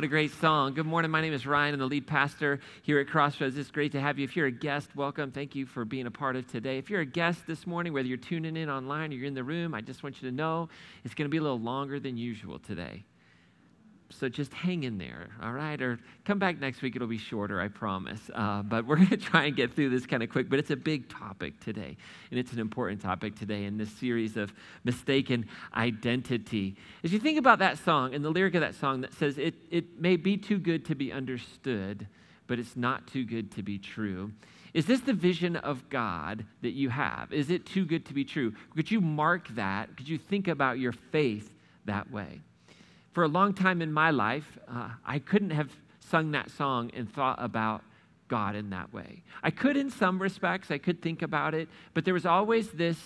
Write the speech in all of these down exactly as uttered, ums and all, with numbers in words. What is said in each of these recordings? What a great song. Good morning. My name is Ryan. I'm the lead pastor here at Crossroads. It's great to have you. If you're a guest, welcome. Thank you for being a part of today. If you're a guest this morning, whether you're tuning in online or you're in the room, I just want you to know it's going to be a little longer than usual today. So just hang in there, all right? Or come back next week. It'll be shorter, I promise. Uh, but we're going to try and get through this kind of quick. But it's a big topic today, and it's an important topic today in this series of mistaken identity. As you think about that song and the lyric of that song that says, it, it may be too good to be understood, but it's not too good to be true. Is this the vision of God that you have? Is it too good to be true? Could you mark that? Could you think about your faith that way? For a long time in my life, uh, I couldn't have sung that song and thought about God in that way. I could in some respects, I could think about it, but there was always this,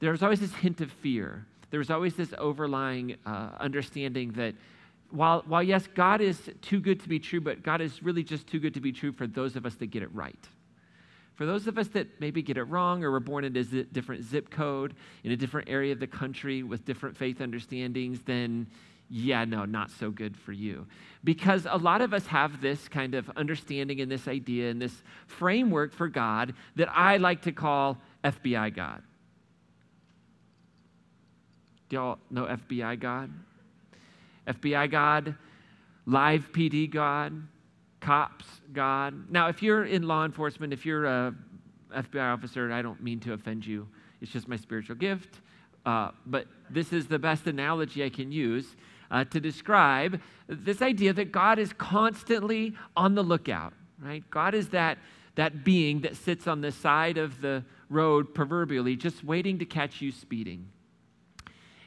there was always this hint of fear. There was always this overlying uh, understanding that while, while yes, God is too good to be true, but God is really just too good to be true for those of us that get it right. For those of us that maybe get it wrong or were born in a different zip code, in a different area of the country with different faith understandings, then yeah, no, not so good for you. Because a lot of us have this kind of understanding and this idea and this framework for God that I like to call F B I God. Do y'all know F B I God? F B I God, live P D God, cops God. Now, if you're in law enforcement, if you're a F B I officer, I don't mean to offend you. It's just my spiritual gift. Uh, but this is the best analogy I can use. Uh, to describe this idea that God is constantly on the lookout, right? God is that, that being that sits on the side of the road, proverbially, just waiting to catch you speeding.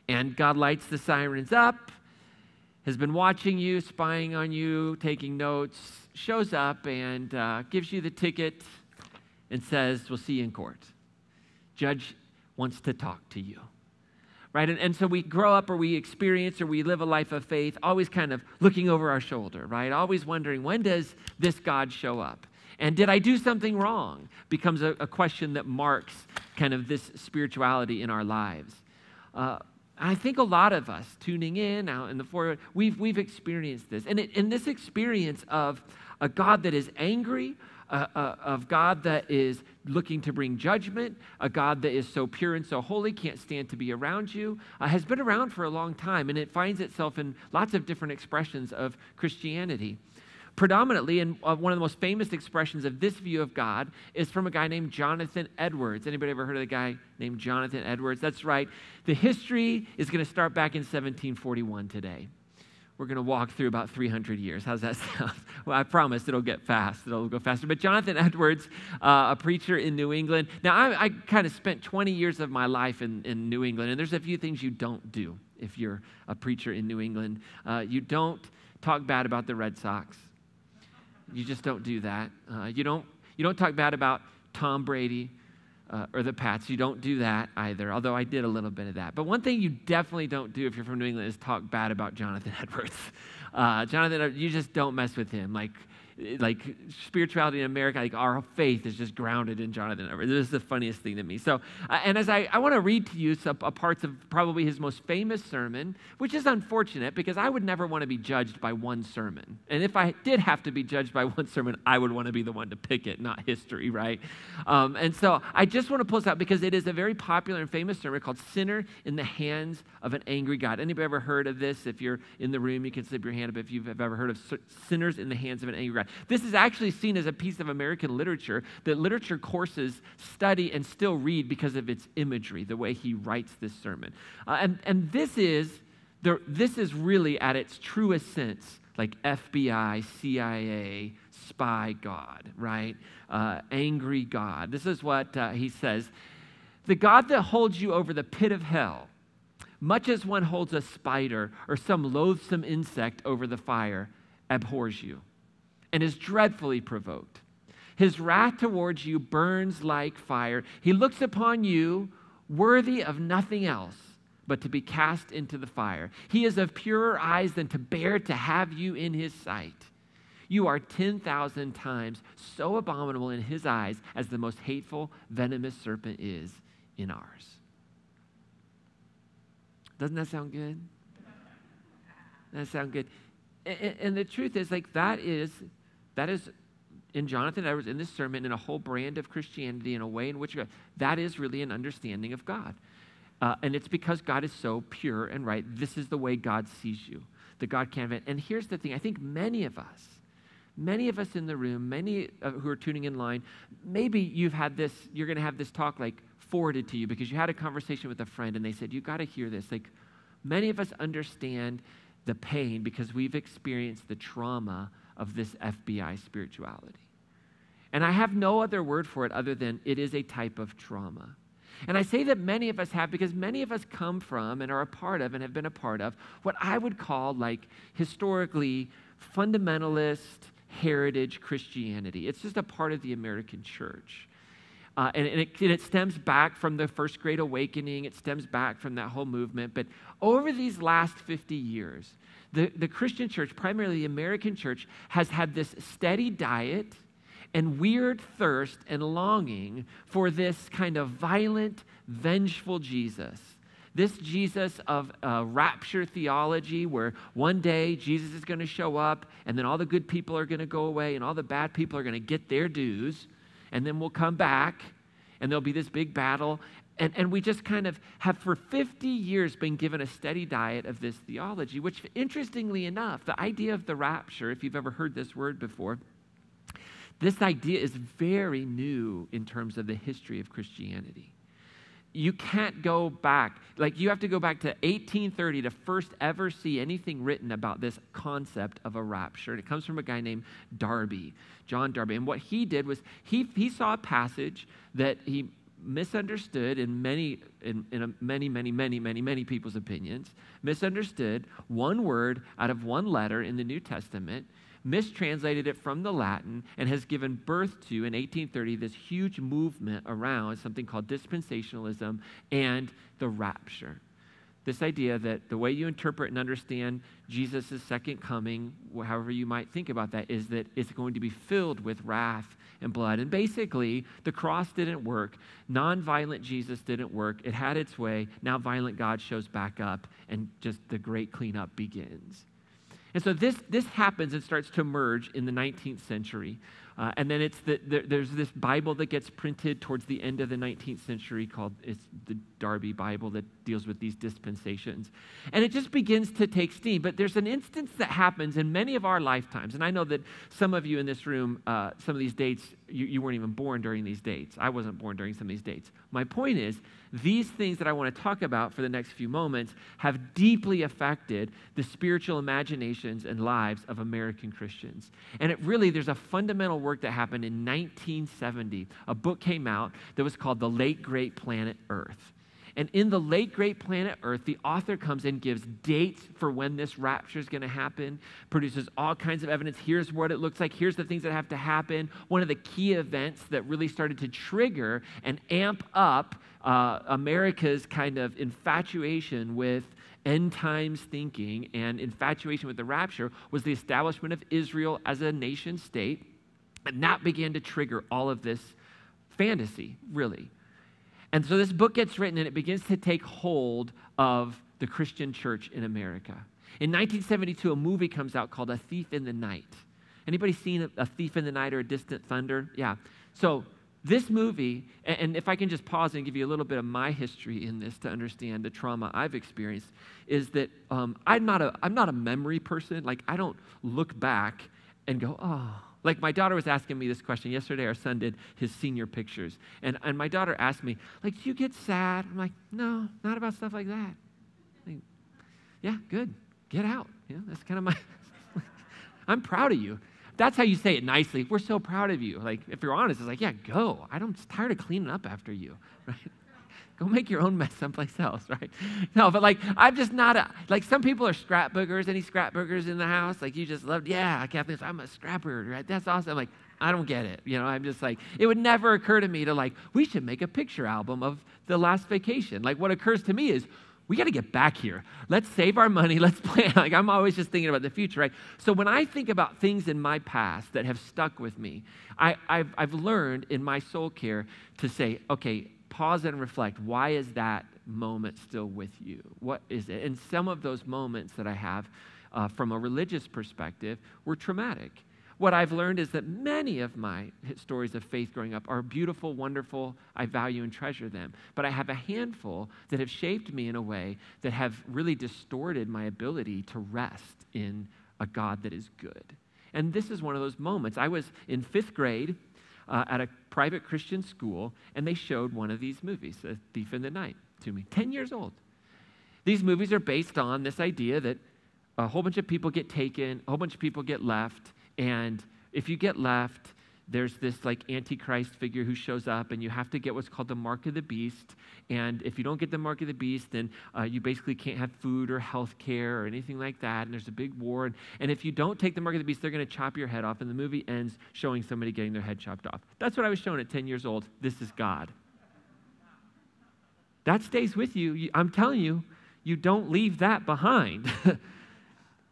And God lights the sirens up, has been watching you, spying on you, taking notes, shows up and uh, gives you the ticket and says, we'll see you in court. Judge wants to talk to you. Right? And, and so we grow up or we experience or we live a life of faith, always kind of looking over our shoulder, right? Always wondering, when does this God show up? And did I do something wrong? Becomes a, a question that marks kind of this spirituality in our lives. Uh, I think a lot of us tuning in, out in the forward, we've, we've experienced this. And in this experience of a God that is angry, Uh, uh, of God that is looking to bring judgment, a God that is so pure and so holy, can't stand to be around you, uh, has been around for a long time, and it finds itself in lots of different expressions of Christianity. Predominantly, and uh, one of the most famous expressions of this view of God is from a guy named Jonathan Edwards. Anybody ever heard of a guy named Jonathan Edwards? That's right. The history is going to start back in seventeen forty-one today. We're going to walk through about three hundred years. How's that sound? Well, I promise it'll get fast. It'll go faster. But Jonathan Edwards, uh, a preacher in New England. Now, I, I kind of spent twenty years of my life in, in New England, and there's a few things you don't do if you're a preacher in New England. Uh, you don't talk bad about the Red Sox. You just don't do that. Uh, you don't, you don't talk bad about Tom Brady. Uh, or the Pats. You don't do that either, although I did a little bit of that. But one thing you definitely don't do if you're from New England is talk bad about Jonathan Edwards. Uh, Jonathan, you just don't mess with him. Like, like spirituality in America, like our faith is just grounded in Jonathan Edwards. This is the funniest thing to me. So, uh, and as I, I want to read to you some uh, parts of probably his most famous sermon, which is unfortunate because I would never want to be judged by one sermon. And if I did have to be judged by one sermon, I would want to be the one to pick it, not history, right? Um, and so I just want to pull this out because it is a very popular and famous sermon called Sinner in the Hands of an Angry God. Anybody ever heard of this? If you're in the room, you can slip your hand up if you've ever heard of Sinners in the Hands of an Angry God. This is actually seen as a piece of American literature that literature courses study and still read because of its imagery, the way he writes this sermon. Uh, and, and this is the, this is really at its truest sense, like F B I, C I A, spy God, right? Uh, angry God. This is what uh, he says. The God that holds you over the pit of hell, much as one holds a spider or some loathsome insect over the fire, abhors you and is dreadfully provoked. His wrath towards you burns like fire. He looks upon you worthy of nothing else but to be cast into the fire. He is of purer eyes than to bear to have you in his sight. You are ten thousand times so abominable in his eyes as the most hateful, venomous serpent is in ours. Doesn't that sound good? Doesn't that sound good? And, and the truth is, like, that is, that is in Jonathan Edwards, in this sermon, in a whole brand of Christianity, in a way in which God, that is really an understanding of God. Uh, and it's because God is so pure and right. This is the way God sees you, that God can have. And here's the thing. I think many of us, many of us in the room, many uh, who are tuning in line, maybe you've had this, you're going to have this talk like forwarded to you because you had a conversation with a friend and they said, you got to hear this. Like, many of us understand the pain because we've experienced the trauma of this F B I spirituality. And I have no other word for it other than it is a type of trauma. And I say that many of us have because many of us come from and are a part of and have been a part of what I would call, like, historically fundamentalist heritage Christianity. It's just a part of the American church. Uh, and, and, it, and it stems back from the First Great Awakening. It stems back from that whole movement. But over these last fifty years, the, the Christian church, primarily the American church, has had this steady diet and weird thirst and longing for this kind of violent, vengeful Jesus. This Jesus of uh, rapture theology, where one day Jesus is going to show up and then all the good people are going to go away and all the bad people are going to get their dues, and then we'll come back and there'll be this big battle. And, and we just kind of have for fifty years been given a steady diet of this theology, which, interestingly enough, the idea of the rapture, if you've ever heard this word before, this idea is very new in terms of the history of Christianity. You can't go back. Like, you have to go back to eighteen thirty to first ever see anything written about this concept of a rapture. And it comes from a guy named Darby, John Darby. And what he did was he, he saw a passage that he misunderstood in many, in, in a, many, many, many, many, many people's opinions, misunderstood one word out of one letter in the New Testament, mistranslated it from the Latin, and has given birth to, in eighteen thirty, this huge movement around something called dispensationalism and the rapture. This idea that the way you interpret and understand Jesus' second coming, however you might think about that, is that it's going to be filled with wrath and blood. And basically, the cross didn't work. Nonviolent Jesus didn't work. It had its way. Now violent God shows back up, and just the great cleanup begins. And so this, this happens and starts to emerge in the nineteenth century. Uh, and then it's the, the, there's this Bible that gets printed towards the end of the nineteenth century called, it's the Darby Bible, that deals with these dispensations. And it just begins to take steam. But there's an instance that happens in many of our lifetimes. And I know that some of you in this room, uh, some of these dates, you, you weren't even born during these dates. I wasn't born during some of these dates. My point is, these things that I want to talk about for the next few moments have deeply affected the spiritual imaginations and lives of American Christians. And it really, there's a fundamental work that happened in nineteen seventy. A book came out that was called The Late Great Planet Earth. And in The Late Great Planet Earth, the author comes and gives dates for when this rapture is going to happen, produces all kinds of evidence. Here's what it looks like. Here's the things that have to happen. One of the key events that really started to trigger and amp up uh, America's kind of infatuation with end times thinking and infatuation with the rapture was the establishment of Israel as a nation state. And that began to trigger all of this fantasy, really. And so this book gets written, and it begins to take hold of the Christian church in America. In nineteen seventy-two, a movie comes out called A Thief in the Night. Anybody seen A Thief in the Night or A Distant Thunder? Yeah. So this movie, and if I can just pause and give you a little bit of my history in this to understand the trauma I've experienced, is that um, I'm not a, I'm not a memory person. Like, I don't look back and go, oh. Like, my daughter was asking me this question. Yesterday, our son did his senior pictures. And, and my daughter asked me, like, do you get sad? I'm like, no, not about stuff like that. Like, yeah, good. Get out. You know, that's kind of my, I'm proud of you. That's how you say it nicely. We're so proud of you. Like, if you're honest, it's like, yeah, go. I'm tired of cleaning up after you, right? Go make your own mess someplace else, right? No, but like, I'm just not a, like, some people are scrapbookers. Any scrapbookers in the house? Like, you just loved, yeah, Kathleen's, I'm a scrapper, right? That's awesome. I'm like, I don't get it. You know, I'm just like, it would never occur to me to like, we should make a picture album of the last vacation. Like, what occurs to me is, we got to get back here. Let's save our money. Let's plan. Like, I'm always just thinking about the future, right? So when I think about things in my past that have stuck with me, I, I've, I've learned in my soul care to say, okay, pause and reflect. Why is that moment still with you? What is it? And some of those moments that I have uh, from a religious perspective were traumatic. What I've learned is that many of my stories of faith growing up are beautiful, wonderful, I value and treasure them. But I have a handful that have shaped me in a way that have really distorted my ability to rest in a God that is good. And this is one of those moments. I was in fifth grade uh, at a private Christian school, and they showed one of these movies, A Thief in the Night, to me, ten years old. These movies are based on this idea that a whole bunch of people get taken, a whole bunch of people get left, and if you get left, there's this like antichrist figure who shows up, and you have to get what's called the mark of the beast. And if you don't get the mark of the beast, then uh, you basically can't have food or health care or anything like that. And there's a big war. And, and if you don't take the mark of the beast, they're going to chop your head off. And the movie ends showing somebody getting their head chopped off. That's what I was shown at ten years old. This is God. That stays with you. I'm telling you, you don't leave that behind.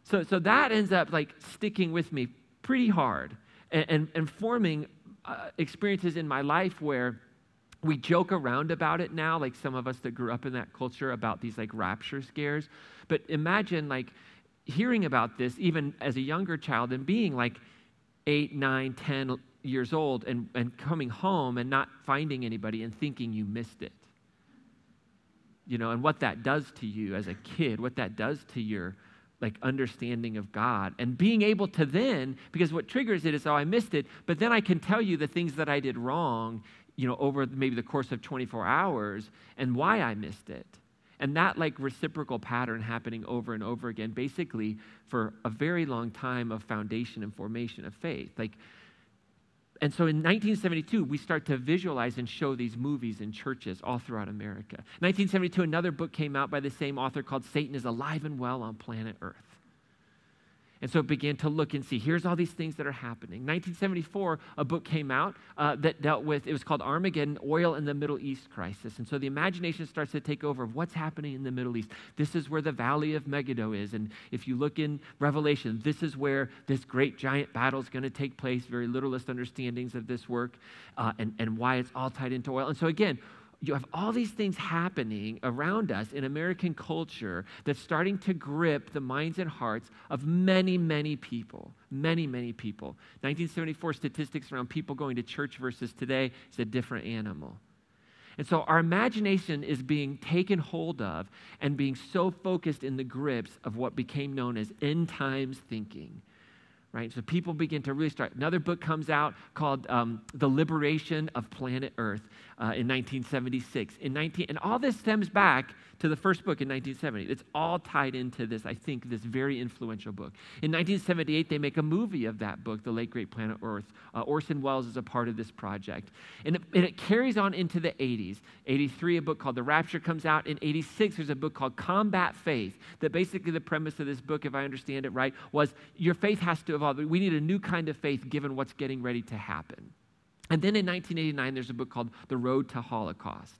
so, so that ends up like sticking with me pretty hard. And, and, and forming uh, experiences in my life where we joke around about it now, like some of us that grew up in that culture about these like rapture scares. But imagine like hearing about this even as a younger child and being like eight, nine, ten years old and, and coming home and not finding anybody and thinking you missed it. You know, and what that does to you as a kid, what that does to your like understanding of God and being able to then, because what triggers it is, oh, I missed it, but then I can tell you the things that I did wrong, you know, over maybe the course of twenty-four hours and why I missed it. And that like reciprocal pattern happening over and over again, basically for a very long time of foundation and formation of faith. Like, and so in nineteen seventy-two, we start to visualize and show these movies in churches all throughout America. nineteen seventy-two, another book came out by the same author called Satan is Alive and Well on Planet Earth. And so it began to look and see, here's all these things that are happening. nineteen seventy-four, a book came out uh, that dealt with, it was called Armageddon, Oil in the Middle East Crisis. And so the imagination starts to take over of what's happening in the Middle East. This is where the Valley of Megiddo is. And if you look in Revelation, this is where this great giant battle is going to take place, very literalist understandings of this work uh, and, and why it's all tied into oil. And so again, you have all these things happening around us in American culture that's starting to grip the minds and hearts of many, many people, many, many people. nineteen seventy-four statistics around people going to church versus today is a different animal. And so our imagination is being taken hold of and being so focused in the grips of what became known as end times thinking. Right? So people begin to really start. Another book comes out called um, The Liberation of Planet Earth uh, in nineteen seventy-six. In nineteen, and all this stems back to the first book in nineteen seventy. It's all tied into this, I think, this very influential book. In nineteen seventy-eight, they make a movie of that book, The Late Great Planet Earth. Uh, Orson Welles is a part of this project. And it, and it carries on into the eighties. eighty-three, a book called The Rapture comes out. In eighty-six, there's a book called Combat Faith, that basically the premise of this book, if I understand it right, was your faith has to evolve. We need a new kind of faith given what's getting ready to happen. And then in nineteen eighty-nine, there's a book called The Road to Holocaust.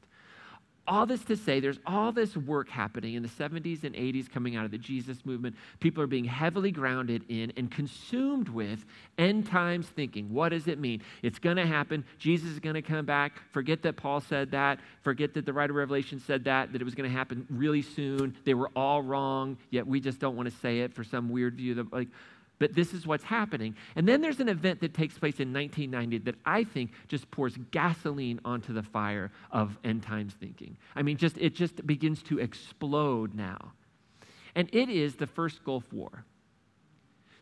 All this to say, there's all this work happening in the seventies and eighties coming out of the Jesus movement. People are being heavily grounded in and consumed with end times thinking. What does it mean? It's going to happen. Jesus is going to come back. Forget that Paul said that. Forget that the writer of Revelation said that, that it was going to happen really soon. They were all wrong, yet we just don't want to say it for some weird view that like... But this is what's happening. And then there's an event that takes place in nineteen ninety that I think just pours gasoline onto the fire of end times thinking. I mean, just it just begins to explode now. And it is the first Gulf War.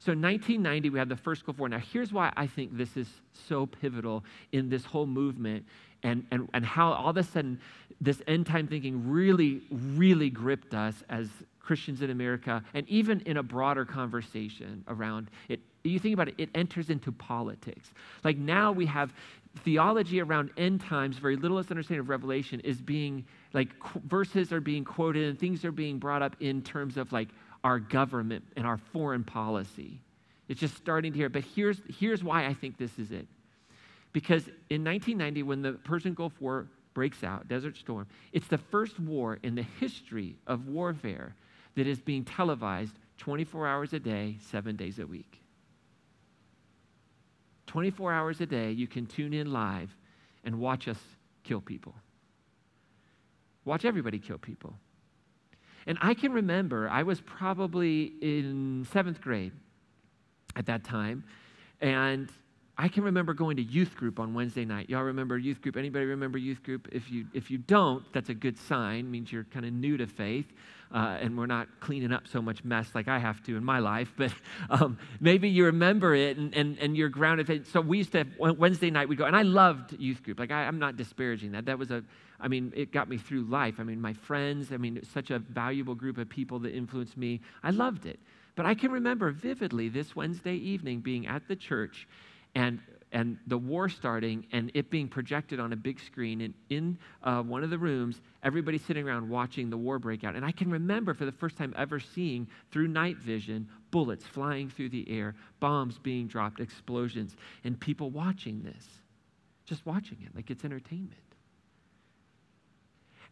So in nineteen ninety, we have the first Gulf War. Now, here's why I think this is so pivotal in this whole movement and, and, and how all of a sudden this end time thinking really, really gripped us as Christians in America, and even in a broader conversation around it. You think about it, it enters into politics. Like now we have theology around end times, very littlest understanding of Revelation is being, like qu- verses are being quoted and things are being brought up in terms of like our government and our foreign policy. It's just starting to hear, but here's, here's why I think this is it. Because in nineteen ninety, when the Persian Gulf War breaks out, Desert Storm, it's the first war in the history of warfare that is being televised twenty-four hours a day, seven days a week. twenty-four hours a day, you can tune in live and watch us kill people. Watch everybody kill people. And I can remember, I was probably in seventh grade at that time, and I can remember going to youth group on Wednesday night. Y'all remember youth group? Anybody remember youth group? If you, if you don't, that's a good sign. It means you're kind of new to faith, uh, and we're not cleaning up so much mess like I have to in my life, but um, maybe you remember it, and, and, and you're grounded. So we used to, Wednesday night we'd go, and I loved youth group. Like, I, I'm not disparaging that. That was a, I mean, it got me through life. I mean, my friends, I mean, such a valuable group of people that influenced me. I loved it. But I can remember vividly this Wednesday evening being at the church, and and the war starting, and it being projected on a big screen, and in uh, one of the rooms, everybody sitting around watching the war break out. And I can remember for the first time ever seeing through night vision, bullets flying through the air, bombs being dropped, explosions, and people watching this, just watching it like it's entertainment.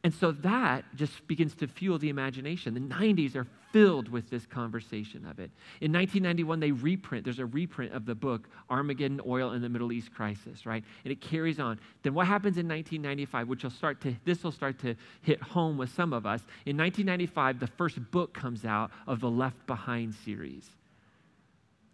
And so that just begins to fuel the imagination. The nineties are filled with this conversation of it. In nineteen ninety-one, they reprint, there's a reprint of the book, Armageddon, Oil in the Middle East Crisis, right? And it carries on. Then what happens in nineteen ninety-five, which will start to, this will start to hit home with some of us. In nineteen ninety-five, the first book comes out of the Left Behind series,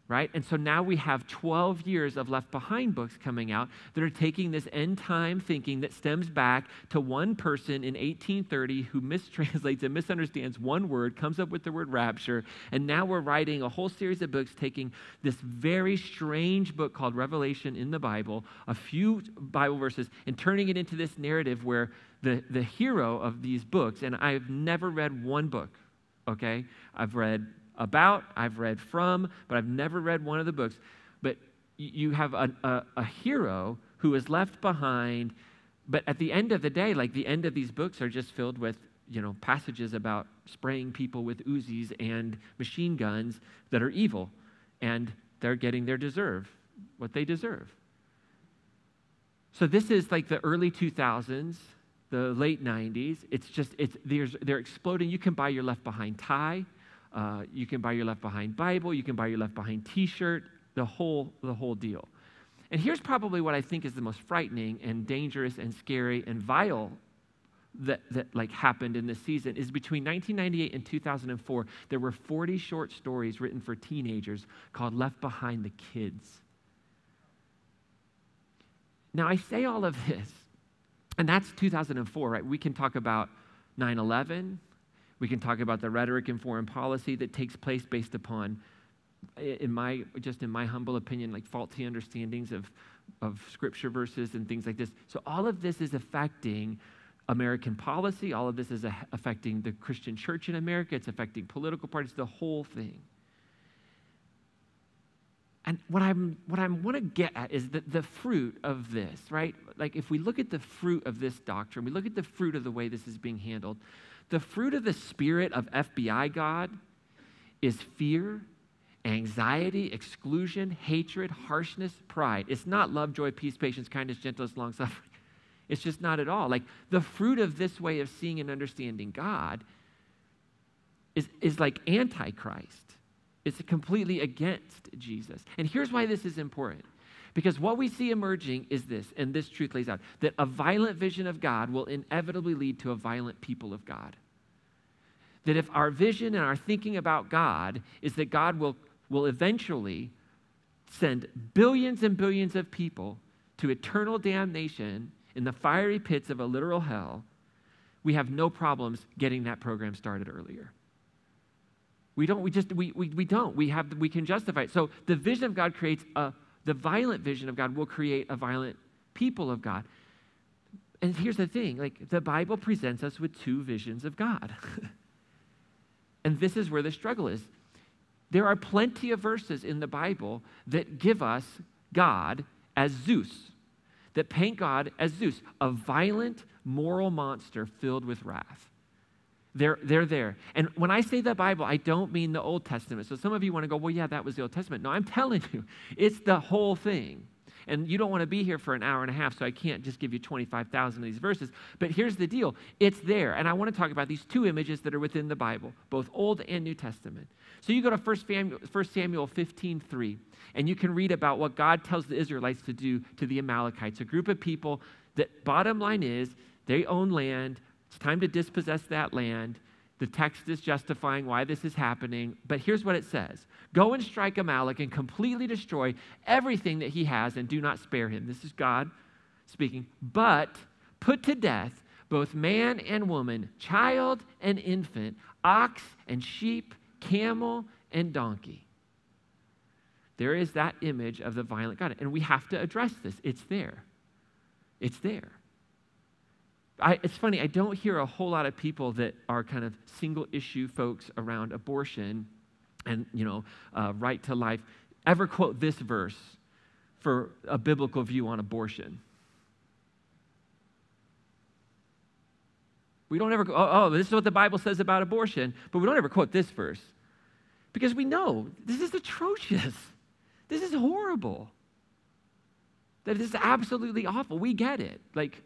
right? And so now we have twelve years of Left Behind books coming out that are taking this end time thinking that stems back to one person in eighteen thirty who mistranslates and misunderstands one word, comes up with the word rapture, and now we're writing a whole series of books taking this very strange book called Revelation in the Bible, a few Bible verses, and turning it into this narrative where the, the hero of these books, and I've never read one book, okay? I've read about, I've read from, but I've never read one of the books. But you have a, a, a hero who is left behind, but at the end of the day, like the end of these books are just filled with, you know, passages about spraying people with Uzis and machine guns that are evil, and they're getting their deserve, what they deserve. So this is like the early two thousands, the late nineties. It's just, it's, there's, they're exploding. You can buy your Left Behind tie. Uh, you can buy your Left Behind Bible. You can buy your Left Behind T-shirt. The whole, the whole deal. And here's probably what I think is the most frightening and dangerous and scary and vile that, that like happened in this season is between nineteen ninety-eight and two thousand four. There were forty short stories written for teenagers called Left Behind: The Kids. Now I say all of this, and that's two thousand four, right? We can talk about nine eleven. We can talk about the rhetoric and foreign policy that takes place based upon, in my, just in my humble opinion, like faulty understandings of, of scripture verses and things like this. So all of this is affecting American policy. All of this is affecting the Christian church in America. It's affecting political parties, the whole thing. And what I'm, what I want to get at is that the fruit of this, right? Like if we look at the fruit of this doctrine, we look at the fruit of the way this is being handled, the fruit of the spirit of F B I God is fear, anxiety, exclusion, hatred, harshness, pride. It's not love, joy, peace, patience, kindness, gentleness, long-suffering. It's just not at all. Like the fruit of this way of seeing and understanding God is, is like Antichrist. It's completely against Jesus. And here's why this is important. Because what we see emerging is this, and this truth lays out, that a violent vision of God will inevitably lead to a violent people of God. That if our vision and our thinking about God is that God will, will eventually send billions and billions of people to eternal damnation in the fiery pits of a literal hell, we have no problems getting that program started earlier. We don't, we just, we, we, we don't, we have, we can justify it. So the vision of God creates a The violent vision of God will create a violent people of God. And here's the thing, like the Bible presents us with two visions of God. And this is where the struggle is. There are plenty of verses in the Bible that give us God as Zeus, that paint God as Zeus, a violent moral monster filled with wrath. They're, they're there. And when I say the Bible, I don't mean the Old Testament. So some of you want to go, well, yeah, that was the Old Testament. No, I'm telling you, it's the whole thing. And you don't want to be here for an hour and a half, so I can't just give you twenty-five thousand of these verses. But here's the deal. It's there. And I want to talk about these two images that are within the Bible, both Old and New Testament. So you go to First Samuel fifteen three, and you can read about what God tells the Israelites to do to the Amalekites, a group of people that bottom line is they own land. It's time to dispossess that land, The text is justifying why this is happening, but here's what it says. Go and strike Amalek and completely destroy everything that he has and do not spare him. This is God speaking. But put to death both man and woman, child and infant, ox and sheep, camel and donkey. There is that image of the violent God, and we have to address this. It's there. It's there. I, it's funny, I don't hear a whole lot of people that are kind of single-issue folks around abortion and, you know, uh, right to life ever quote this verse for a biblical view on abortion. We don't ever go, oh, oh, this is what the Bible says about abortion, but we don't ever quote this verse because we know this is atrocious. This is horrible. That is absolutely awful. We get it. Like,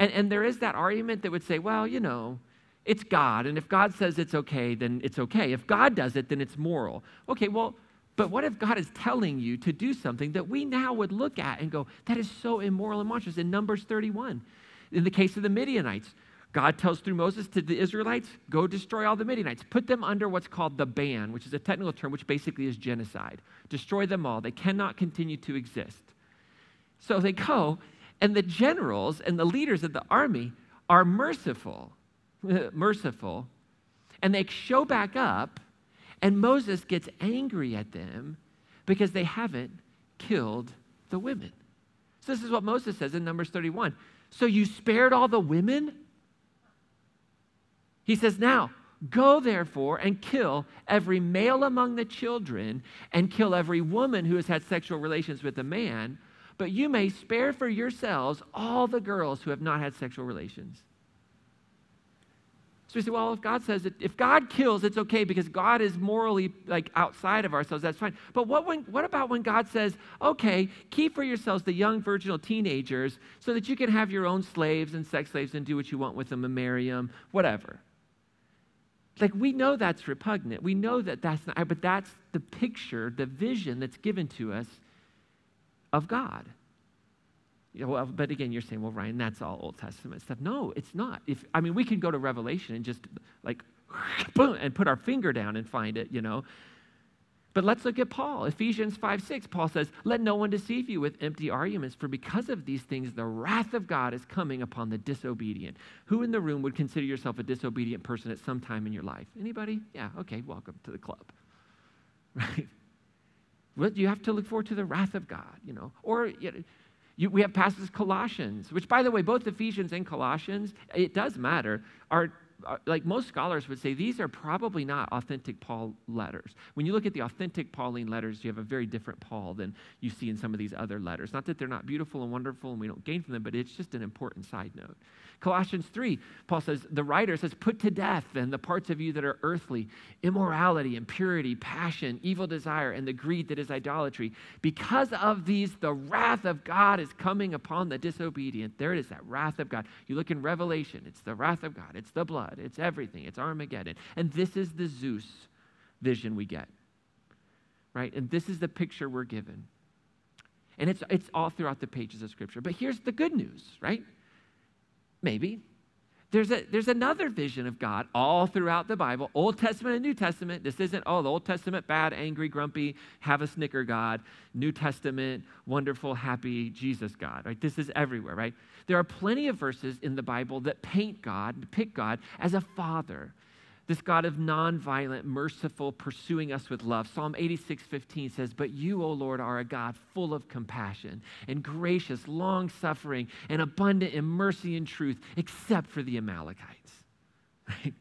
And, and there is that argument that would say, well, you know, it's God, and if God says it's okay, then it's okay. If God does it, then it's moral. Okay, well, but what if God is telling you to do something that we now would look at and go, that is so immoral and monstrous? In Numbers thirty-one, in the case of the Midianites, God tells through Moses to the Israelites, go destroy all the Midianites. Put them under what's called the ban, which is a technical term, which basically is genocide. Destroy them all. They cannot continue to exist. So they go. And the generals and the leaders of the army are merciful, merciful, and they show back up, and Moses gets angry at them because they haven't killed the women. So this is what Moses says in Numbers thirty-one. So you spared all the women? He says, now, go therefore and kill every male among the children and kill every woman who has had sexual relations with a man, but you may spare for yourselves all the girls who have not had sexual relations. So we say, well, if God says it, if God kills, it's okay because God is morally like outside of ourselves, that's fine. But what, when, what about when God says, okay, keep for yourselves the young virginal teenagers so that you can have your own slaves and sex slaves and do what you want with them and marry them, whatever. Like, we know that's repugnant. We know that that's not, but that's the picture, the vision that's given to us of God. You know, well, but again, you're saying, well, Ryan, that's all Old Testament stuff. No, it's not. If I mean, we can go to Revelation and just like, boom, and put our finger down and find it, you know. But let's look at Paul. Ephesians five six, Paul says, let no one deceive you with empty arguments, for because of these things, the wrath of God is coming upon the disobedient. Who in the room would consider yourself a disobedient person at some time in your life? Anybody? Yeah, okay, welcome to the club, right? You have to look forward to the wrath of God, you know. Or you know, you, we have passages, Colossians, which, by the way, both Ephesians and Colossians, it does matter, are, are, like most scholars would say, these are probably not authentic Paul letters. When you look at the authentic Pauline letters, you have a very different Paul than you see in some of these other letters. Not that they're not beautiful and wonderful and we don't gain from them, but it's just an important side note. Colossians three, Paul says, the writer says, put to death then the parts of you that are earthly, immorality, impurity, passion, evil desire, and the greed that is idolatry. Because of these, the wrath of God is coming upon the disobedient. There it is, that wrath of God. You look in Revelation, it's the wrath of God, it's the blood, it's everything, it's Armageddon. And this is the Zeus vision we get, right? And this is the picture we're given. And it's, it's all throughout the pages of Scripture. But here's the good news, right? Maybe. There's, a, there's another vision of God all throughout the Bible, Old Testament and New Testament. This isn't, oh, the Old Testament, bad, angry, grumpy, have a snicker God. New Testament, wonderful, happy, Jesus God, right? This is everywhere, right? There are plenty of verses in the Bible that paint God, depict God as a father, this God of nonviolent, merciful, pursuing us with love. Psalm eighty-six fifteen says, but you, O Lord, are a God full of compassion and gracious, long-suffering, and abundant in mercy and truth, except for the Amalekites. Right?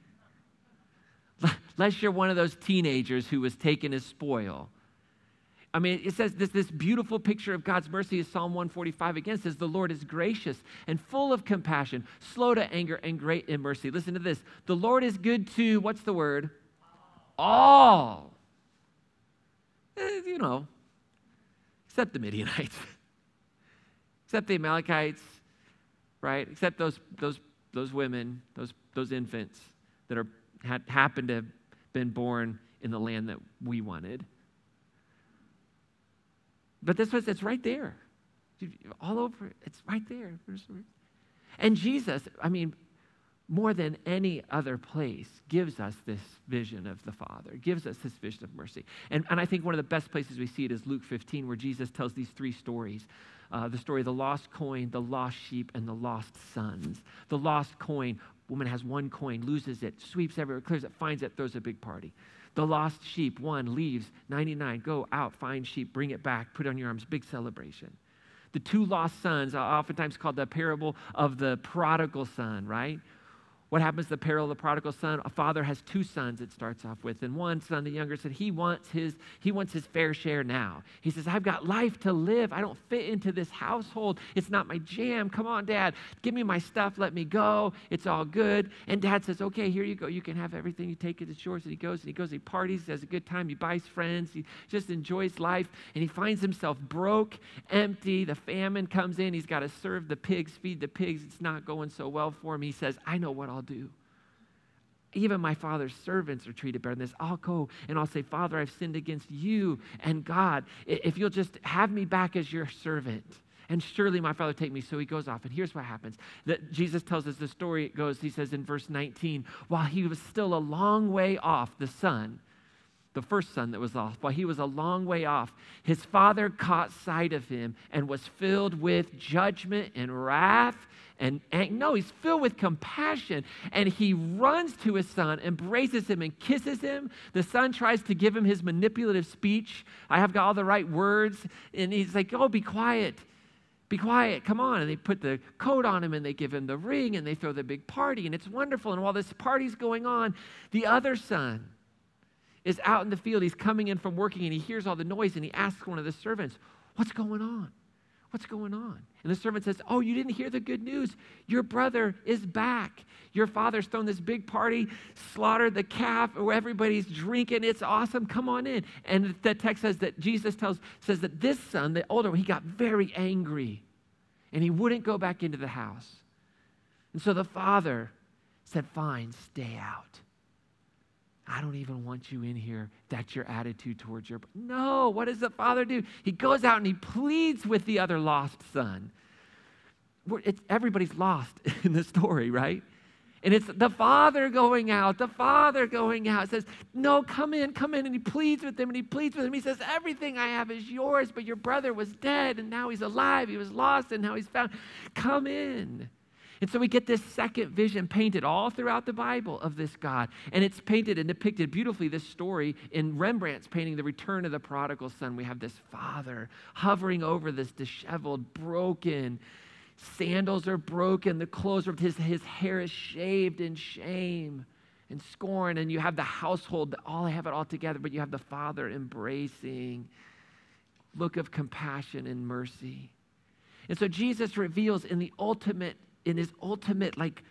Lest you're one of those teenagers who was taken as spoil. I mean, it says this, this beautiful picture of God's mercy is Psalm one forty-five again. It says, the Lord is gracious and full of compassion, slow to anger and great in mercy. Listen to this. The Lord is good to, what's the word? All. all. Eh, you know, except the Midianites, except the Amalekites, right? Except those, those, those women, those, those infants that are, had, happened to have been born in the land that we wanted. But this was, it's right there. All over, it's right there. And Jesus, I mean, more than any other place, gives us this vision of the Father, gives us this vision of mercy. And, and I think one of the best places we see it is Luke fifteen, where Jesus tells these three stories. Uh, the story of the lost coin, the lost sheep, and the lost sons. The lost coin, woman has one coin, loses it, sweeps everywhere, clears it, finds it, throws a big party. The lost sheep, one, leaves, ninety-nine, go out, find sheep, bring it back, put it on your arms, big celebration. The two lost sons, oftentimes called the parable of the prodigal son, right? What happens to the parable of the prodigal son? A father has two sons, it starts off with. And one son, the younger son, he wants his, he wants his fair share now. He says, I've got life to live. I don't fit into this household. It's not my jam. Come on, Dad. Give me my stuff. Let me go. It's all good. And Dad says, okay, here you go. You can have everything. You take it. It's yours. And he goes, and he goes, and he parties. He has a good time. He buys friends. He just enjoys life. And he finds himself broke, empty. The famine comes in. He's got to serve the pigs, feed the pigs. It's not going so well for him. He says, I know what I'll I'll do. Even my father's servants are treated better than this. I'll go and I'll say, Father, I've sinned against you and God. If you'll just have me back as your servant, and surely my father take me. So he goes off, and here's what happens. That Jesus tells us the story. It goes, he says in verse nineteen, while he was still a long way off, the son, the first son that was lost, while he was a long way off, his father caught sight of him and was filled with judgment and wrath. And, and no, he's filled with compassion, and he runs to his son, embraces him, and kisses him. The son tries to give him his manipulative speech. I have got all the right words. And he's like, oh, be quiet. Be quiet. Come on. And they put the coat on him, and they give him the ring, and they throw the big party, and it's wonderful. And while this party's going on, the other son is out in the field. He's coming in from working, and he hears all the noise, and he asks one of the servants, what's going on? What's going on? And the servant says, oh, you didn't hear the good news. Your brother is back. Your father's thrown this big party, slaughtered the calf, where everybody's drinking. It's awesome. Come on in. And the text says that Jesus tells, says that this son, the older one, he got very angry, and he wouldn't go back into the house. And so the father said, fine, stay out. I don't even want you in here. That's your attitude towards your... No, what does the father do? He goes out and he pleads with the other lost son. It's, everybody's lost in the story, right? And it's the father going out, the father going out. It says, no, come in, come in. And he pleads with him, and he pleads with him. He says, everything I have is yours, but your brother was dead, and now he's alive. He was lost, and now he's found. Come in. And so we get this second vision painted all throughout the Bible of this God. And it's painted and depicted beautifully, this story, in Rembrandt's painting, The Return of the Prodigal Son. We have this father hovering over this disheveled, broken, sandals are broken, the clothes are, his, his hair is shaved in shame and scorn. And you have the household, all have it all together, but you have the father embracing, look of compassion and mercy. And so Jesus reveals in the ultimate in his ultimate, like,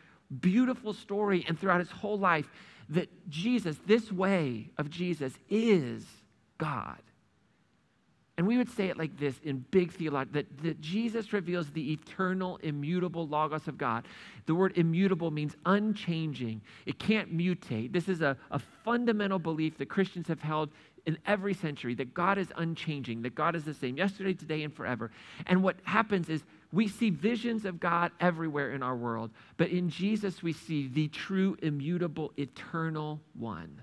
beautiful story and throughout his whole life, that Jesus, this way of Jesus, is God. And we would say it like this in big theology, that, that Jesus reveals the eternal, immutable logos of God. The word immutable means unchanging. It can't mutate. This is a, a fundamental belief that Christians have held in every century, that God is unchanging, that God is the same yesterday, today, and forever. And what happens is we see visions of God everywhere in our world, but in Jesus we see the true, immutable, eternal one,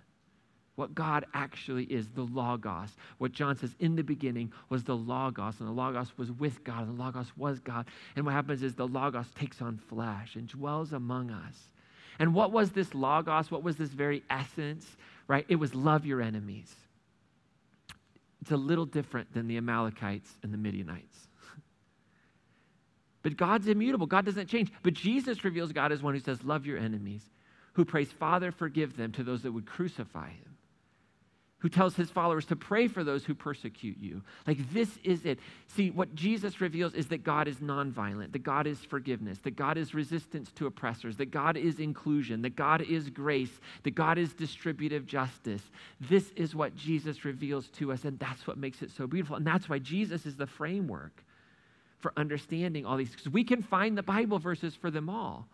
what God actually is, the Logos. What John says, in the beginning was the Logos, and the Logos was with God, and the Logos was God. And what happens is the Logos takes on flesh and dwells among us. And what was this Logos? What was this very essence, right? It was love your enemies. It's a little different than the Amalekites and the Midianites. But God's immutable. God doesn't change. But Jesus reveals God as one who says, love your enemies, who prays, Father, forgive them, to those that would crucify him, who tells his followers to pray for those who persecute you. Like, this is it. See, what Jesus reveals is that God is nonviolent, that God is forgiveness, that God is resistance to oppressors, that God is inclusion, that God is grace, that God is distributive justice. This is what Jesus reveals to us, and that's what makes it so beautiful. And that's why Jesus is the framework for understanding all these, because we can find the Bible verses for them all,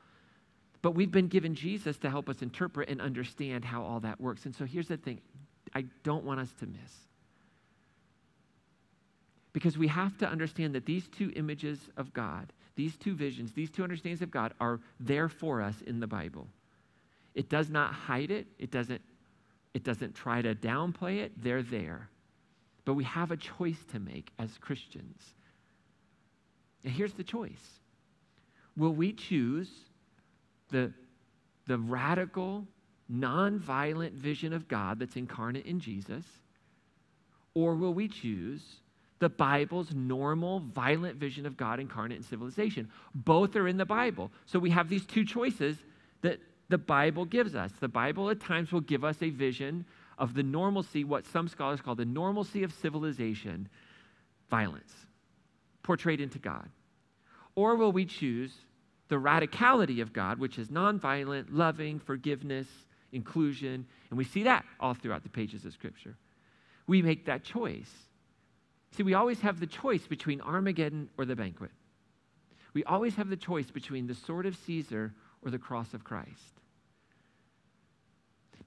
but we've been given Jesus to help us interpret and understand how all that works. And so here's the thing I don't want us to miss. Because we have to understand that these two images of God, these two visions, these two understandings of God are there for us in the Bible. It does not hide it. It doesn't, it doesn't try to downplay it. They're there. But we have a choice to make as Christians. And here's the choice. Will we choose the, the radical, nonviolent vision of God that's incarnate in Jesus? Or will we choose the Bible's normal, violent vision of God incarnate in civilization? Both are in the Bible. So we have these two choices that the Bible gives us. The Bible at times will give us a vision of the normalcy, what some scholars call the normalcy of civilization, violence, portrayed into God. Or will we choose the radicality of God, which is nonviolent, loving, forgiveness, inclusion? And we see that all throughout the pages of Scripture. We make that choice. See, we always have the choice between Armageddon or the banquet. We always have the choice between the sword of Caesar or the cross of Christ.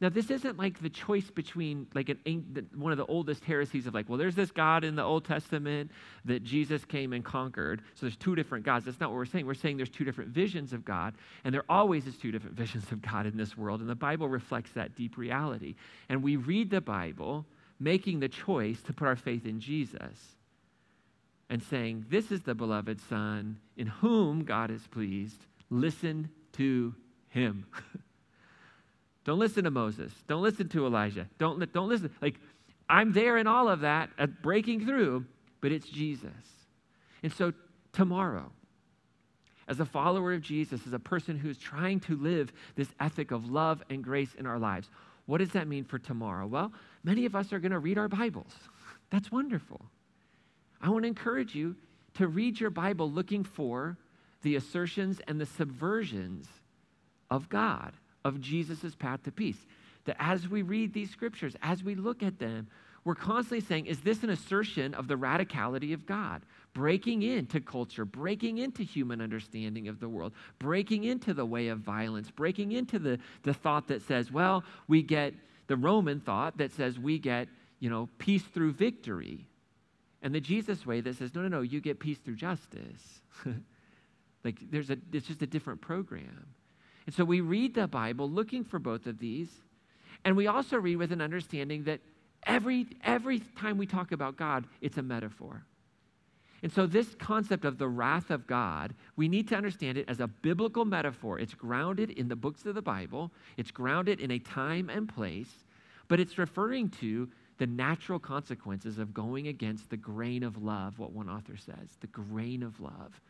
Now, this isn't like the choice between like an, one of the oldest heresies of like, well, there's this God in the Old Testament that Jesus came and conquered. So there's two different gods. That's not what we're saying. We're saying there's two different visions of God, and there always is two different visions of God in this world, and the Bible reflects that deep reality. And we read the Bible making the choice to put our faith in Jesus and saying, this is the beloved Son in whom God is pleased. Listen to him. Don't listen to Moses. Don't listen to Elijah. Don't, li- don't listen. Like, I'm there in all of that, uh, breaking through, but it's Jesus. And so tomorrow, as a follower of Jesus, as a person who's trying to live this ethic of love and grace in our lives, what does that mean for tomorrow? Well, many of us are going to read our Bibles. That's wonderful. I want to encourage you to read your Bible looking for the assertions and the subversions of God, of Jesus' path to peace. That as we read these scriptures, as we look at them, we're constantly saying, is this an assertion of the radicality of God? Breaking into culture, breaking into human understanding of the world, breaking into the way of violence, breaking into the, the thought that says, well, we get the Roman thought that says we get, you know, peace through victory. And the Jesus way that says, no, no, no, you get peace through justice. Like there's a, it's just a different program. And so we read the Bible looking for both of these, and we also read with an understanding that every, every time we talk about God, it's a metaphor. And so this concept of the wrath of God, we need to understand it as a biblical metaphor. It's grounded in the books of the Bible. It's grounded in a time and place, but it's referring to the natural consequences of going against the grain of love, what one author says, the grain of love.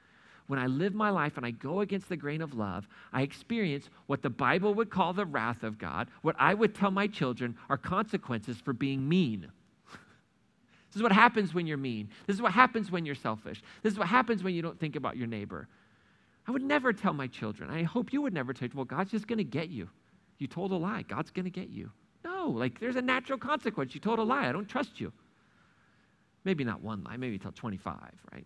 When I live my life and I go against the grain of love, I experience what the Bible would call the wrath of God, what I would tell my children are consequences for being mean. This is what happens when you're mean. This is what happens when you're selfish. This is what happens when you don't think about your neighbor. I would never tell my children. I hope you would never tell, well, God's just going to get you. You told a lie. God's going to get you. No, like there's a natural consequence. You told a lie. I don't trust you. Maybe not one lie. Maybe till twenty-five, right?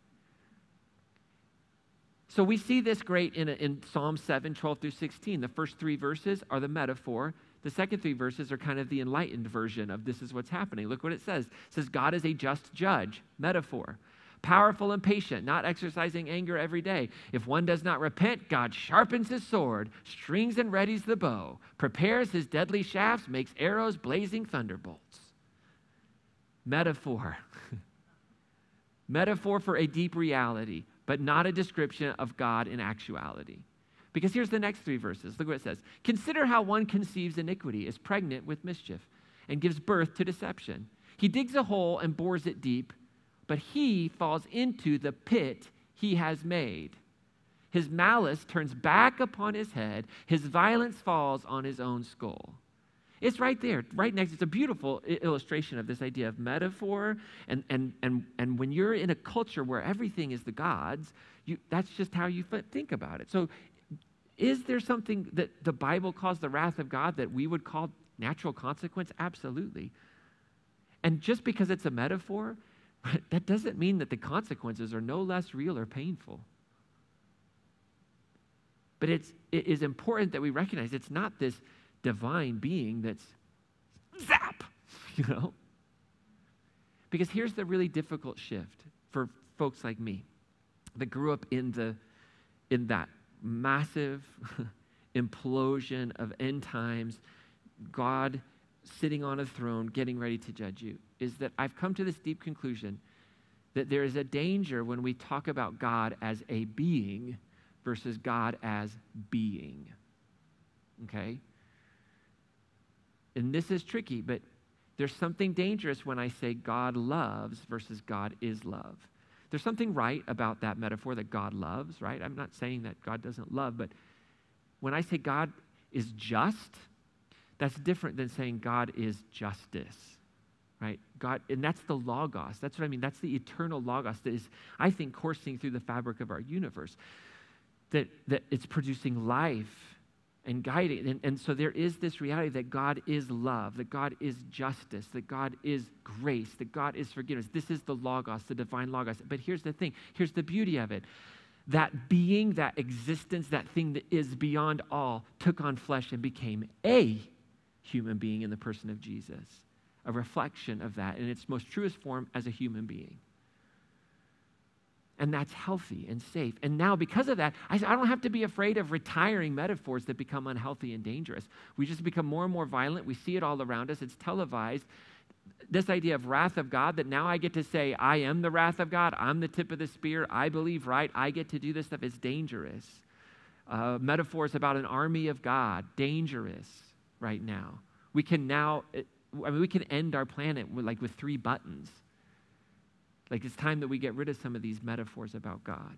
So we see this great in, in Psalm seven, twelve through sixteen. The first three verses are the metaphor. The second three verses are kind of the enlightened version of this is what's happening. Look what it says. It says, God is a just judge, metaphor. Powerful and patient, not exercising anger every day. If one does not repent, God sharpens his sword, strings and readies the bow, prepares his deadly shafts, makes arrows, blazing thunderbolts. Metaphor. Metaphor for a deep reality, but not a description of God in actuality. Because here's the next three verses. Look what it says. Consider how one conceives iniquity, is pregnant with mischief, and gives birth to deception. He digs a hole and bores it deep, but he falls into the pit he has made. His malice turns back upon his head. His violence falls on his own skull. It's right there, right next. It's a beautiful illustration of this idea of metaphor. And, and, and, and when you're in a culture where everything is the gods, you, that's just how you think about it. So is there something that the Bible calls the wrath of God that we would call natural consequence? Absolutely. And just because it's a metaphor, that doesn't mean that the consequences are no less real or painful. But it's, it is important that we recognize it's not this divine being that's zap, you know? Because here's the really difficult shift. for folks like me that grew up in the in that massive implosion of end times, God sitting on a throne, getting ready to judge you, is that I've come to this deep conclusion that there is a danger when we talk about God as a being versus God as being, okay? And this is tricky, but there's something dangerous when I say God loves versus God is love. There's something right about that metaphor that God loves, right? I'm not saying that God doesn't love, but when I say God is just, that's different than saying God is justice, right? God, and that's the logos. That's what I mean. That's the eternal logos that is, I think, coursing through the fabric of our universe, that, that it's producing life and guiding. And, and so there is this reality that God is love, that God is justice, that God is grace, that God is forgiveness. This is the logos, the divine logos. But here's the thing. Here's the beauty of it. That being, that existence, that thing that is beyond all took on flesh and became a human being in the person of Jesus, a reflection of that in its most truest form as a human being. And that's healthy and safe. And now because of that, I don't have to be afraid of retiring metaphors that become unhealthy and dangerous. We just become more and more violent. We see it all around us. It's televised. This idea of wrath of God, that now I get to say, I am the wrath of God. I'm the tip of the spear. I believe right. I get to do this stuff. It's dangerous. Uh, metaphors about an army of God, dangerous right now. We can now, I mean, we can end our planet with, like with three buttons. Like, it's time that we get rid of some of these metaphors about God.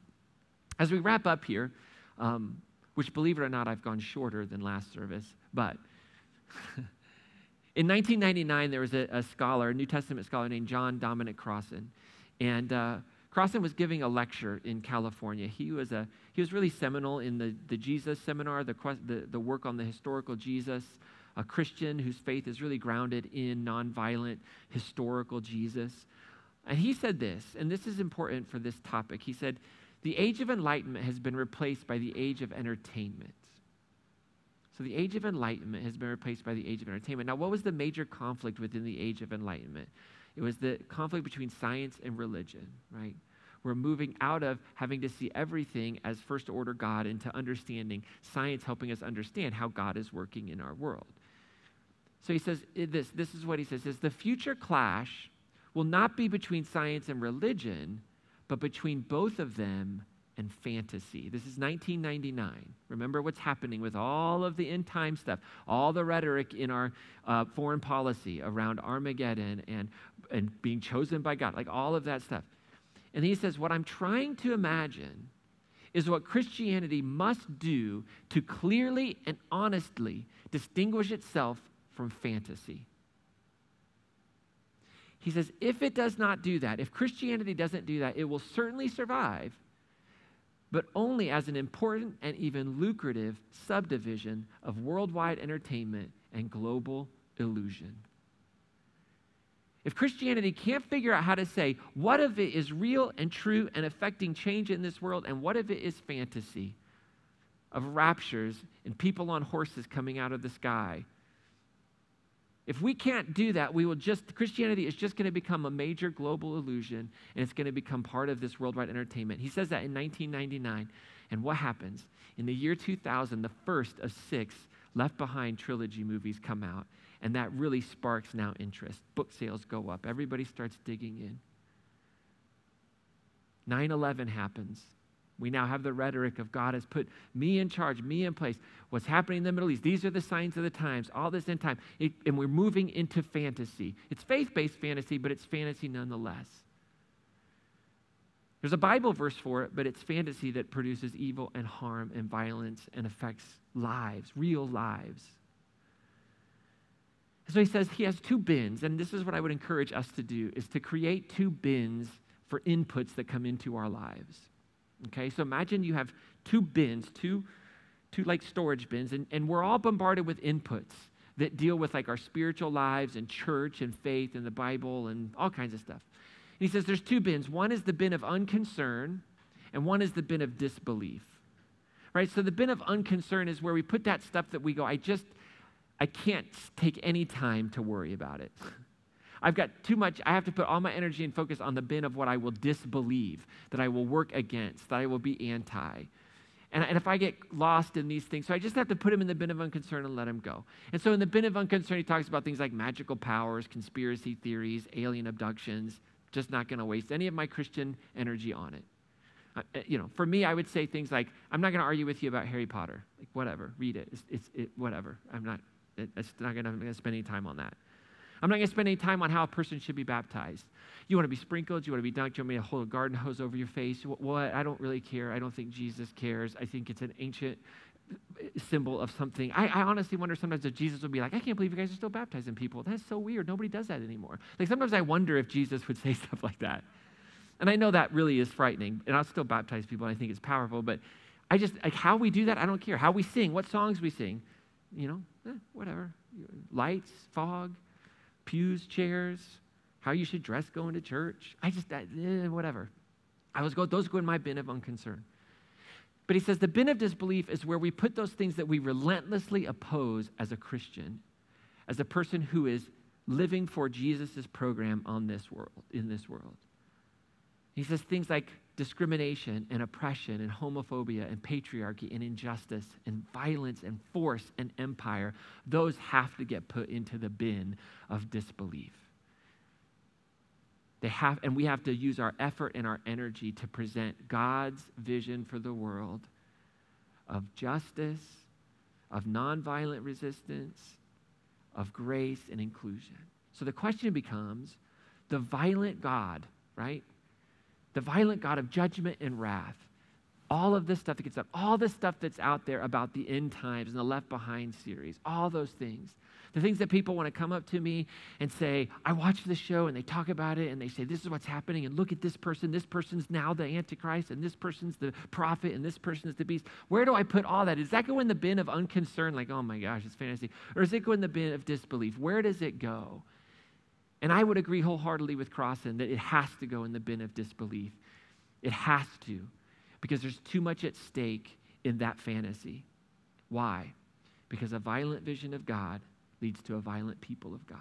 As we wrap up here, um, which, believe it or not, I've gone shorter than last service, but in nineteen ninety-nine, there was a, a scholar, a New Testament scholar named John Dominic Crossan, and uh, Crossan was giving a lecture in California. He was, a, he was really seminal in the, the Jesus Seminar, the, the, the work on the historical Jesus, a Christian whose faith is really grounded in nonviolent, historical Jesus. And he said this, and this is important for this topic. He said, the age of enlightenment has been replaced by the age of entertainment. So the age of enlightenment has been replaced by the age of entertainment. Now, what was the major conflict within the age of enlightenment? It was the conflict between science and religion, right? We're moving out of having to see everything as first order God into understanding science, helping us understand how God is working in our world. So he says this, this is what he says, is the future clash will not be between science and religion, but between both of them and fantasy. This is nineteen ninety-nine. Remember what's happening with all of the end time stuff, all the rhetoric in our uh, foreign policy around Armageddon and, and being chosen by God, like all of that stuff. And he says, what I'm trying to imagine is what Christianity must do to clearly and honestly distinguish itself from fantasy. He says, if it does not do that, if Christianity doesn't do that, it will certainly survive, but only as an important and even lucrative subdivision of worldwide entertainment and global illusion. If Christianity can't figure out how to say, what of it is real and true and affecting change in this world, and what of it is fantasy of raptures and people on horses coming out of the sky, if we can't do that, we will just, Christianity is just going to become a major global illusion, and it's going to become part of this worldwide entertainment. He says that in nineteen ninety-nine. And what happens? In the year two thousand, the first of six Left Behind trilogy movies come out, and that really sparks now interest. Book sales go up. Everybody starts digging in. nine eleven happens. We now have the rhetoric of God has put me in charge, me in place. What's happening in the Middle East? These are the signs of the times, all this end time. It, and we're moving into fantasy. It's faith-based fantasy, but it's fantasy nonetheless. There's a Bible verse for it, but it's fantasy that produces evil and harm and violence and affects lives, real lives. So he says he has two bins, and this is what I would encourage us to do, is to create two bins for inputs that come into our lives. Okay, so imagine you have two bins, two, two like storage bins, and, and we're all bombarded with inputs that deal with like our spiritual lives and church and faith and the Bible and all kinds of stuff. And he says there's two bins. One is the bin of unconcern, and one is the bin of disbelief, right? So the bin of unconcern is where we put that stuff that we go, I just, I can't take any time to worry about it. I've got too much, I have to put all my energy and focus on the bin of what I will disbelieve, that I will work against, that I will be anti. And, and if I get lost in these things, so I just have to put him in the bin of unconcern and let him go. And so in the bin of unconcern, he talks about things like magical powers, conspiracy theories, alien abductions. Just not going to waste any of my Christian energy on it. Uh, you know, for me, I would say things like, I'm not going to argue with you about Harry Potter. Like, whatever, read it. It's, it's it, whatever. I'm not, it, it's not going to spend any time on that. I'm not going to spend any time on how a person should be baptized. You want to be sprinkled? You want to be dunked? You want me to hold a garden hose over your face? Well, I don't really care. I don't think Jesus cares. I think it's an ancient symbol of something. I, I honestly wonder sometimes if Jesus would be like, I can't believe you guys are still baptizing people. That's so weird. Nobody does that anymore. Like sometimes I wonder if Jesus would say stuff like that. And I know that really is frightening. And I'll still baptize people. And I think it's powerful. But I just, like how we do that, I don't care. How we sing, what songs we sing, you know, eh, whatever. Lights, fog, pews, chairs, how you should dress going to church. I just, I, eh, whatever. I was go, those go in my bin of unconcern. But he says the bin of disbelief is where we put those things that we relentlessly oppose as a Christian, as a person who is living for Jesus' program on this world, in this world. He says things like discrimination and oppression and homophobia and patriarchy and injustice and violence and force and empire, those have to get put into the bin of disbelief. They have, and we have to use our effort and our energy to present God's vision for the world of justice, of nonviolent resistance, of grace and inclusion. So the question becomes, the violent God, right? The violent God of judgment and wrath. All of this stuff that gets up, all this stuff that's out there about the end times and the Left Behind series, all those things. The things that people want to come up to me and say, I watch this show and they talk about it and they say, this is what's happening and look at this person. This person's now the Antichrist and this person's the prophet and this person's the beast. Where do I put all that? Does that go in the bin of unconcern? Like, oh my gosh, it's fantasy. Or does it go in the bin of disbelief? Where does it go? And I would agree wholeheartedly with Crossan that it has to go in the bin of disbelief. It has to, because there's too much at stake in that fantasy. Why? Because a violent vision of God leads to a violent people of God.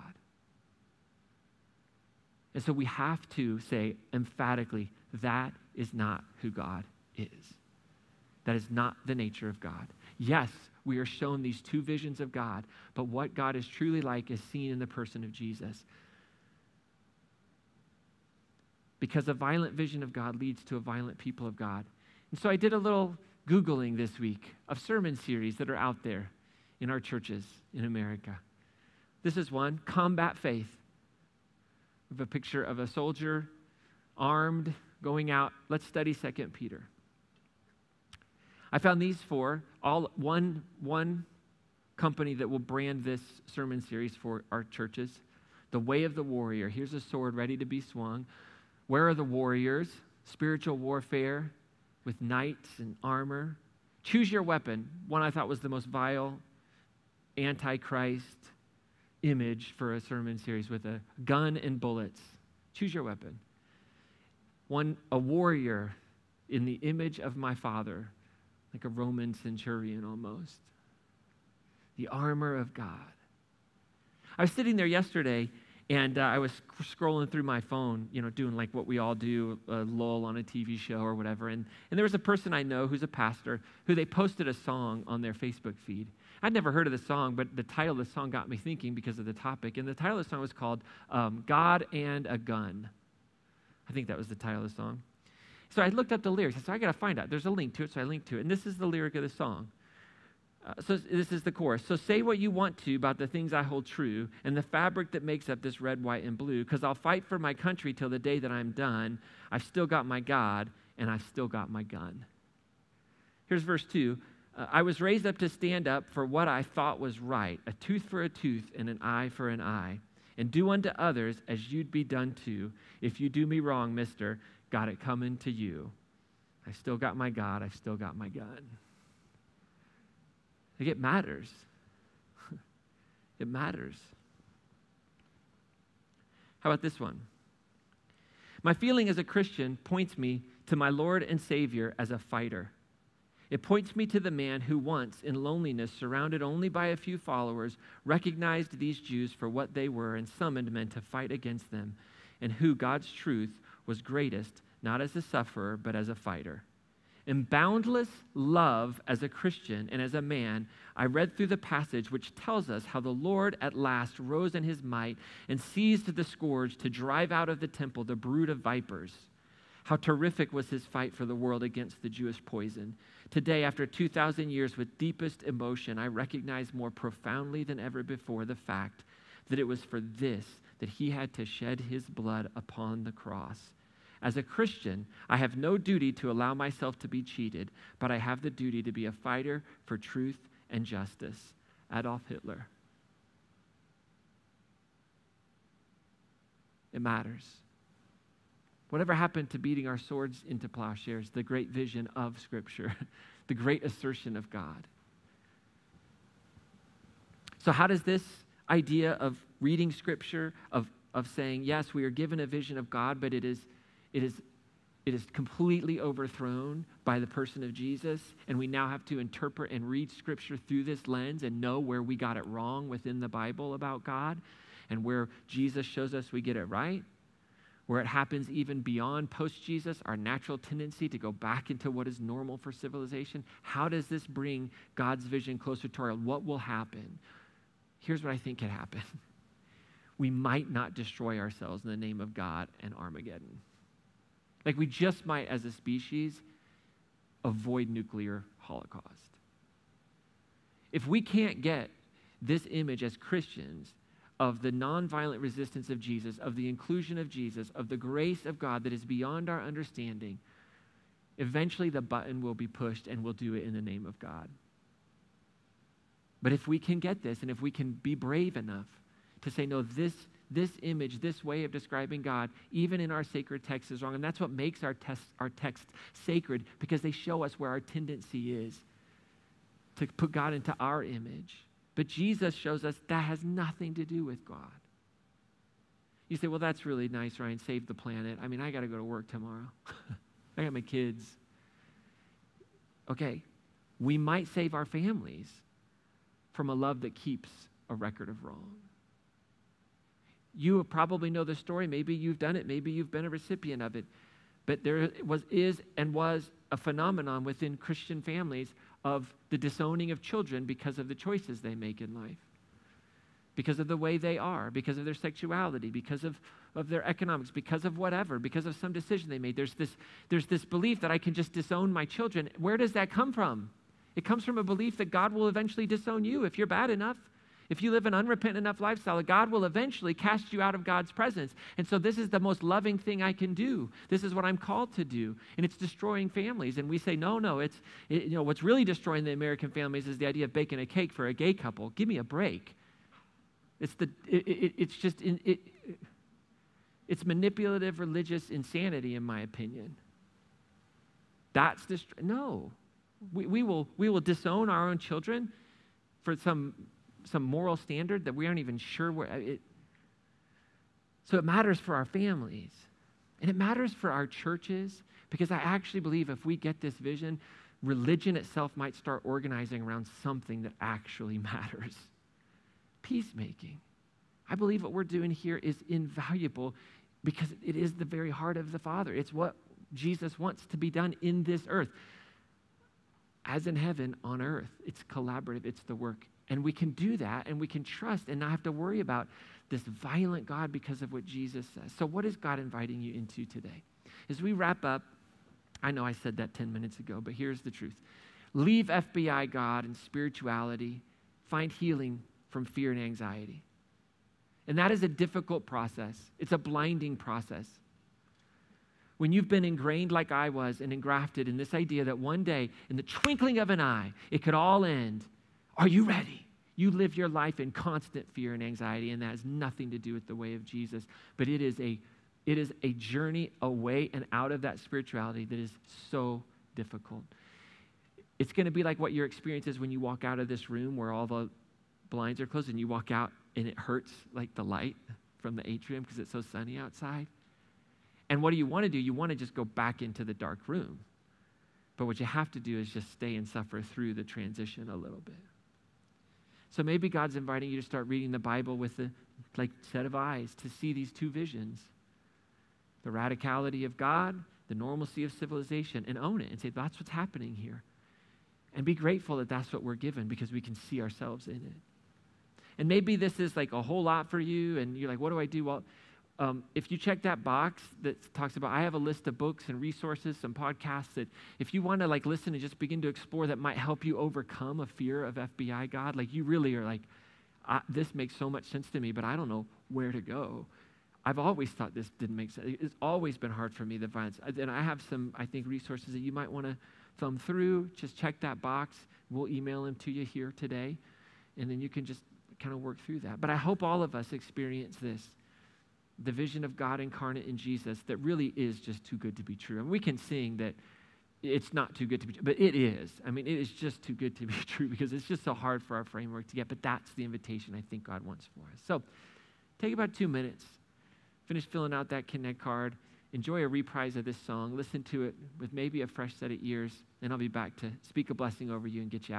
And so we have to say emphatically, that is not who God is. That is not the nature of God. Yes, we are shown these two visions of God, but what God is truly like is seen in the person of Jesus. Because a violent vision of God leads to a violent people of God. And so I did a little Googling this week of sermon series that are out there in our churches in America. This is one, Combat Faith. We have a picture of a soldier armed, going out. Let's study Second Peter. I found these four, all one, one company that will brand this sermon series for our churches. The Way of the Warrior. Here's a sword ready to be swung. Where are the warriors? Spiritual warfare with knights and armor. Choose your weapon. One I thought was the most vile, antichrist image for a sermon series, with a gun and bullets. Choose your weapon. One, a warrior in the image of my Father, like a Roman centurion almost. The armor of God. I was sitting there yesterday, and uh, I was sc- scrolling through my phone, you know, doing like what we all do, a lull on a T V show or whatever. And, and there was a person I know who's a pastor who they posted a song on their Facebook feed. I'd never heard of the song, but the title of the song got me thinking because of the topic. And the title of the song was called um, God and a Gun. I think that was the title of the song. So I looked up the lyrics. I said, I got to find out. There's a link to it, so I linked to it. And this is the lyric of the song. Uh, so this is the chorus. So say what you want to about the things I hold true and the fabric that makes up this red, white, and blue, because I'll fight for my country till the day that I'm done. I've still got my God, and I've still got my gun. Here's verse two. Uh, I was raised up to stand up for what I thought was right, a tooth for a tooth and an eye for an eye, and do unto others as you'd be done to. If you do me wrong, mister, got it coming to you. I've still got my God, I've still got my gun. Like it matters. It matters. How about this one? My feeling as a Christian points me to my Lord and Savior as a fighter. It points me to the man who once, in loneliness, surrounded only by a few followers, recognized these Jews for what they were and summoned men to fight against them, and who God's truth was greatest, not as a sufferer, but as a fighter. In boundless love as a Christian and as a man, I read through the passage which tells us how the Lord at last rose in his might and seized the scourge to drive out of the temple the brood of vipers. How terrific was his fight for the world against the Jewish poison. Today, after two thousand years, with deepest emotion, I recognize more profoundly than ever before the fact that it was for this that he had to shed his blood upon the cross. As a Christian, I have no duty to allow myself to be cheated, but I have the duty to be a fighter for truth and justice. Adolf Hitler. It matters. Whatever happened to beating our swords into plowshares, the great vision of Scripture, the great assertion of God. So how does this idea of reading Scripture, of, of saying, yes, we are given a vision of God, but it is It is, it is completely overthrown by the person of Jesus, and we now have to interpret and read Scripture through this lens and know where we got it wrong within the Bible about God, and where Jesus shows us we get it right, where it happens even beyond post-Jesus, our natural tendency to go back into what is normal for civilization. How does this bring God's vision closer to our own? What will happen? Here's what I think could happen. We might not destroy ourselves in the name of God and Armageddon. Like, we just might, as a species, avoid nuclear holocaust. If we can't get this image as Christians of the nonviolent resistance of Jesus, of the inclusion of Jesus, of the grace of God that is beyond our understanding, eventually the button will be pushed and we'll do it in the name of God. But if we can get this, and if we can be brave enough to say, no, this This image, this way of describing God, even in our sacred text, is wrong. And that's what makes our, test, our text sacred, because they show us where our tendency is to put God into our image. But Jesus shows us that has nothing to do with God. You say, well, that's really nice, Ryan, save the planet. I mean, I got to go to work tomorrow. I got my kids. Okay, we might save our families from a love that keeps a record of wrong. You probably know the story. Maybe you've done it. Maybe you've been a recipient of it. But there was, is and was a phenomenon within Christian families of the disowning of children because of the choices they make in life, because of the way they are, because of their sexuality, because of, of their economics, because of whatever, because of some decision they made. There's this, there's this belief that I can just disown my children. Where does that come from? It comes from a belief that God will eventually disown you if you're bad enough. If you live an unrepentant enough lifestyle, God will eventually cast you out of God's presence. And so this is the most loving thing I can do. This is what I'm called to do. And it's destroying families. And we say, no, no, it's, it, you know, what's really destroying the American families is the idea of baking a cake for a gay couple. Give me a break. It's the, it, it, it's just, it, it, it's manipulative religious insanity, in my opinion. That's, dist- no, we, we will, we will disown our own children for some, some moral standard that we aren't even sure where it. So it matters for our families, and it matters for our churches, because I actually believe if we get this vision, religion itself might start organizing around something that actually matters. Peacemaking. I believe what we're doing here is invaluable, because it is the very heart of the Father. It's what Jesus wants to be done in this earth. As in heaven, on earth. It's collaborative. It's the work. And we can do that, and we can trust and not have to worry about this violent God because of what Jesus says. So what is God inviting you into today? As we wrap up, I know I said that ten minutes ago, but here's the truth. Leave F B I God and spirituality. Find healing from fear and anxiety. And that is a difficult process. It's a blinding process. When you've been ingrained like I was and engrafted in this idea that one day, in the twinkling of an eye, it could all end. Are you ready? You live your life in constant fear and anxiety, and that has nothing to do with the way of Jesus. But it is a, it is a journey away and out of that spirituality that is so difficult. It's going to be like what your experience is when you walk out of this room where all the blinds are closed, and you walk out and it hurts like the light from the atrium because it's so sunny outside. And what do you want to do? You want to just go back into the dark room. But what you have to do is just stay and suffer through the transition a little bit. So maybe God's inviting you to start reading the Bible with a like, set of eyes to see these two visions. The radicality of God, the normalcy of civilization, and own it and say, that's what's happening here. And be grateful that that's what we're given because we can see ourselves in it. And maybe this is like a whole lot for you and you're like, what do I do? Well, um, if you check that box that talks about, I have a list of books and resources, some podcasts that if you want to like listen and just begin to explore that might help you overcome a fear of F B I God, like you really are like, I, this makes so much sense to me, but I don't know where to go. I've always thought this didn't make sense. It's always been hard for me, the violence. And I have some, I think, resources that you might want to thumb through. Just check that box. We'll email them to you here today. And then you can just kind of work through that. But I hope all of us experience this, the vision of God incarnate in Jesus that really is just too good to be true. And we can sing that it's not too good to be true, but it is. I mean, it is just too good to be true because it's just so hard for our framework to get. But that's the invitation I think God wants for us. So take about two minutes. Finish filling out that Connect card, enjoy a reprise of this song, listen to it with maybe a fresh set of ears, and I'll be back to speak a blessing over you and get you out of here.